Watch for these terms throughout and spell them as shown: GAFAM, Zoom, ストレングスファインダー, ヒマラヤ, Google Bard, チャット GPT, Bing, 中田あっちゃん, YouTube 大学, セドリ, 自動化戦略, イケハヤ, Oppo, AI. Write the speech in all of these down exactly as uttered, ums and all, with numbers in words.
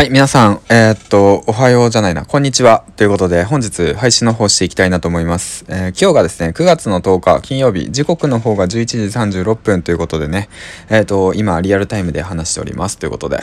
はい、皆さん、えー、っと、おはようじゃないな、こんにちはということで、本日配信の方していきたいなと思います。えー、今日がですね、くがつのとおか金曜日、時刻の方がじゅういちじさんじゅうろっぷんということでね、えー、っと、今リアルタイムで話しておりますということで、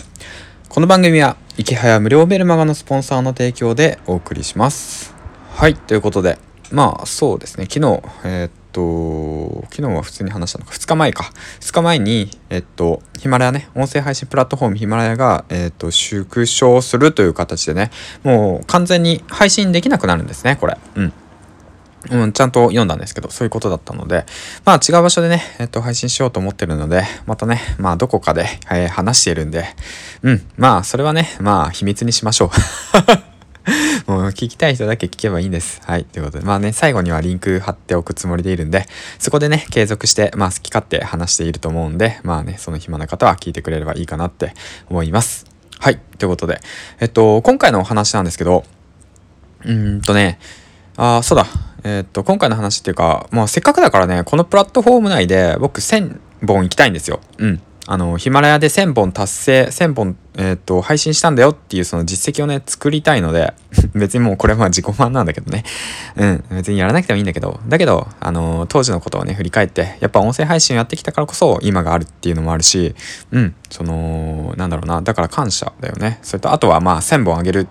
この番組は、イケハヤ無料メルマガのスポンサーの提供でお送りします。はい、ということで、まあ、そうですね、昨日、えー、っと、昨日は普通に話したのか、ふつかまえか。ふつかまえに、えっと、ヒマラヤね、音声配信プラットフォームヒマラヤが、えっと、縮小するという形でね、もう完全に配信できなくなるんですね、これ。うん。うん、ちゃんと読んだんですけど、そういうことだったので、まあ違う場所でね、えっと、配信しようと思ってるので、またね、まあどこかで、えー、話しているんで、うん、まあそれはね、まあ秘密にしましょう。もう聞きたい人だけ聞けばいいんです。はい、ということで、まあね、最後にはリンク貼っておくつもりでいるんで、そこでね、継続して、まあ好き勝手話していると思うんで、まあね、その暇な方は聞いてくれればいいかなって思います。はい、ということで、えっと、今回のお話なんですけど、うーんとね、ああ、そうだ。えー、っと、今回の話っていうか、まあ、せっかくだからね、このプラットフォーム内で僕せんぼん行きたいんですよ。うん。あの、ヒマラヤでせんぼん達成、せんぼん、えー、っと、配信したんだよっていうその実績をね、作りたいので、別にもうこれは自己満なんだけどね。うん。別にやらなくてもいいんだけど、だけど、あの、当時のことをね、振り返って、やっぱ音声配信をやってきたからこそ今があるっていうのもあるし、うん。その、なんだろうな。だから感謝だよね。それと、あとはまあ、せんぼんあげるっ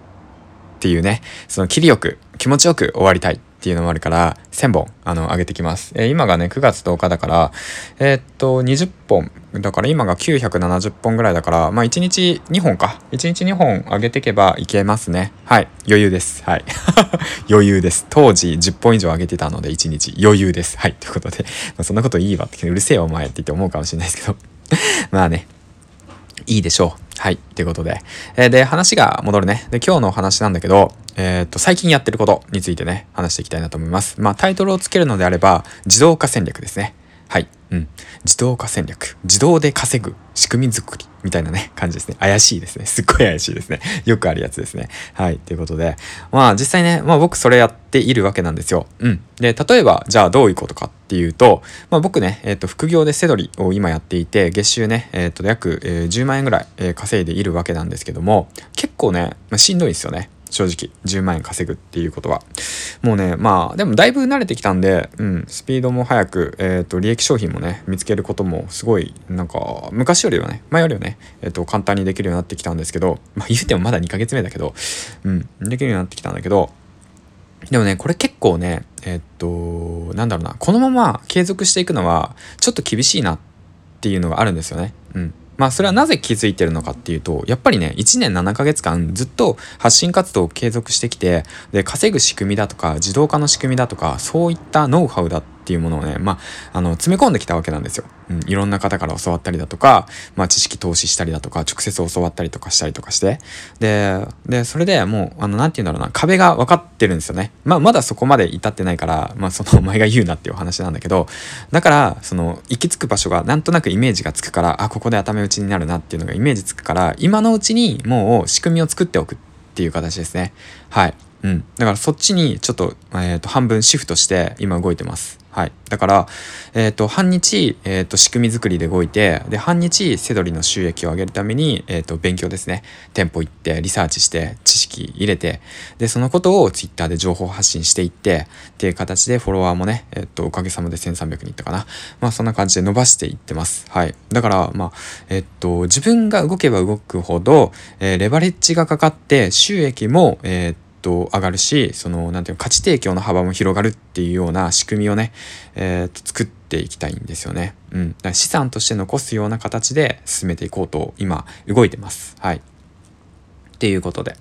ていうね、その切りよく、気持ちよく終わりたいっていうのもあるからせんぼんあの上げてきます。えー、今がねくがつとおかだからえー、っとにじゅっぽんだから今がきゅうひゃくななじゅっぽんぐらいだからまあいちにちにほんかいちにちにほん上げてけばいけますね。はい余裕です。はい余裕です。当時じゅっぽん以上上げてたのでいちにち余裕です。はいということで、まあ、そんなこといいわってうるせえお前って言って思うかもしれないですけどまあねいいでしょう。はいということで、えー、で話が戻るね。で今日のお話なんだけど。えっと、最近やってることについてね、話していきたいなと思います。まあ、タイトルをつけるのであれば、自動化戦略ですね。はい。うん。自動化戦略。自動で稼ぐ仕組み作り。みたいなね、感じですね。怪しいですね。すっごい怪しいですね。よくあるやつですね。はい。ということで、まあ、実際ね、まあ僕それやっているわけなんですよ。うん。で、例えば、じゃあどういうことかっていうと、まあ僕ね、えっと、副業でセドリを今やっていて、月収ね、えっと、約じゅうまんえんぐらい稼いでいるわけなんですけども、結構ね、まあ、しんどいんですよね。正直じゅうまんえん稼ぐっていうことはもうねまあでもだいぶ慣れてきたんで、うん、スピードも速く、えー、と利益商品もね見つけることもすごいなんか昔よりはね前よりはね、えー、と簡単にできるようになってきたんですけどまあ言うてもまだにかげつめだけど、うん、できるようになってきたんだけどでもねこれ結構ねえっ、ー、となんだろうなこのまま継続していくのはちょっと厳しいなっていうのがあるんですよね。うんまあそれはなぜ気づいてるのかっていうとやっぱりねいちねんななかげつかんずっと発信活動を継続してきてで稼ぐ仕組みだとか自動化の仕組みだとかそういったノウハウだっていうものをねまああの詰め込んできたわけなんですよ、うん、いろんな方から教わったりだとかまあ知識投資したりだとか直接教わったりとかしたりとかしてででそれでもうあのなんていうんだろうな壁が分かってるんですよね。まあまだそこまで至ってないからまあそのお前が言うなっていう話なんだけどだからその行き着く場所がなんとなくイメージがつくからあここで頭打ちになるなっていうのがイメージつくから今のうちにもう仕組みを作っておくっていう形ですね。はい、うん、だからそっちにちょっと、えーと、半分シフトして今動いてます。はい、だから、えーと、半日、えーと、仕組み作りで動いてで半日セドリの収益を上げるために、えーと、勉強ですね店舗行ってリサーチして知識入れてでそのことをツイッターで情報発信していってっていう形でフォロワーもね、えーと、おかげさまでせんさんびゃくにんいったかなまあそんな感じで伸ばしていってます。はい、だからまあえーと、自分が動けば動くほど、えー、レバレッジがかかって収益も、えー上がるしそのなんていうか価値提供の幅も広がるっていうような仕組みをね、えー、と作っていきたいんですよね、うん、だから資産として残すような形で進めていこうと今動いてます。はいっていうことで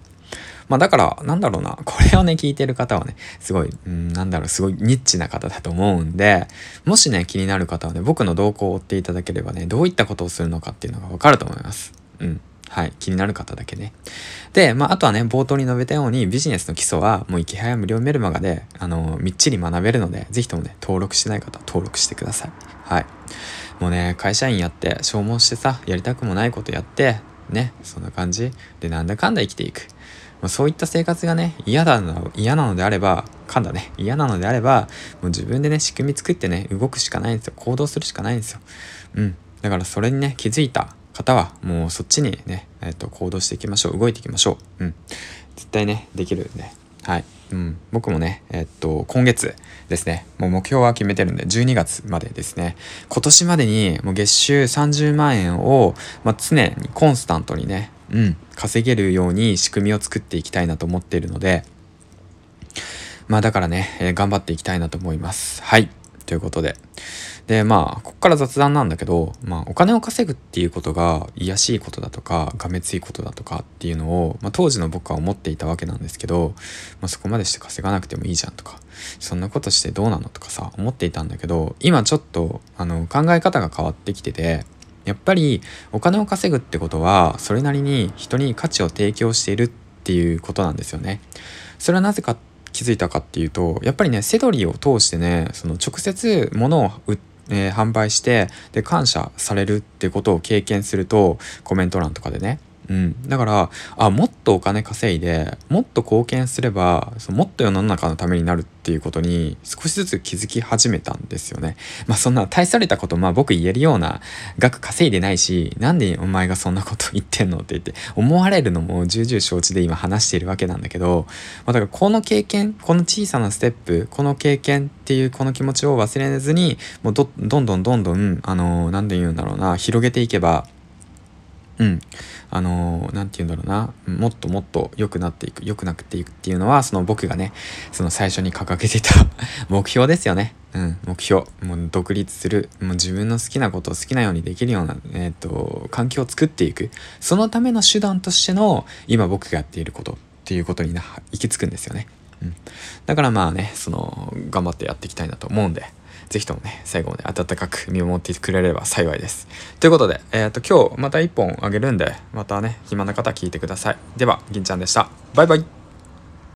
まあだからなんだろうなこれをね聞いてる方はねすごいうんなんだろうすごいニッチな方だと思うんでもしね気になる方はね僕の動向を追っていただければねどういったことをするのかっていうのが分かると思います。うんはい気になる方だけね。でまああとはね冒頭に述べたようにビジネスの基礎はもうイケハヤ無料メルマガであのみっちり学べるのでぜひともね登録してない方は登録してください。はいもうね会社員やって消耗してさやりたくもないことやってねそんな感じでなんだかんだ生きていく、まあ、そういった生活がね嫌だな嫌なのであればかんだね嫌なのであればもう自分でね仕組み作ってね動くしかないんですよ行動するしかないんですよ。うんだからそれにね気づいた方はもうそっちにね、えー、と行動していきましょう。動いていきましょう。うん、絶対ねできるんで、はい、うん、僕もね、えー、っと今月ですね、もう目標は決めてるんでじゅうにがつまでですね、今年までにもう月収さんじゅうまんえんを、まあ、常にコンスタントにね、うん、稼げるように仕組みを作っていきたいなと思っているので、まあだからね、えー、頑張っていきたいなと思います。はい、ということで、でまあここから雑談なんだけど、まあ、お金を稼ぐっていうことがいやしいことだとかがめついことだとかっていうのを、まあ、当時の僕は思っていたわけなんですけど、まあ、そこまでして稼がなくてもいいじゃんとか、そんなことしてどうなのとかさ思っていたんだけど、今ちょっとあの考え方が変わってきてて、やっぱりお金を稼ぐってことはそれなりに人に価値を提供しているっていうことなんですよね。それはなぜか気づいたかっていうと、やっぱりねセドリを通してね、その直接物を売、えー、販売してで感謝されるってことを経験すると、コメント欄とかでね、うん、だからあもっとお金稼いでもっと貢献すればそのもっと世の中のためになるっていうことに少しずつ気づき始めたんですよね。まあそんな大それたこと、まあ僕言えるような額稼いでないし、なんでお前がそんなこと言ってんのって言って思われるのも重々承知で今話しているわけなんだけど、まあ、だからこの経験、この小さなステップ、この経験っていうこの気持ちを忘れずに、もう ど, どんどんどんどんあのー、なんで言うんだろうな、広げていけば、うん、あのー、なんて言うんだろうな、もっともっと良くなっていく、良くなっていくっていうのは、その僕がね、その最初に掲げてた目標ですよね。うん、目標、もう独立する、もう自分の好きなことを好きなようにできるような、えーと、環境を作っていく、そのための手段としての今僕がやっていることっていうことにな行き着くんですよね。うん、だからまあね、その頑張ってやっていきたいなと思うんで。ぜひともね、最後まで温かく見守ってくれれば幸いです。ということで、えーと、今日またいっぽんあげるんで、またね、暇な方聞いてください。では、銀ちゃんでした。バイバイ。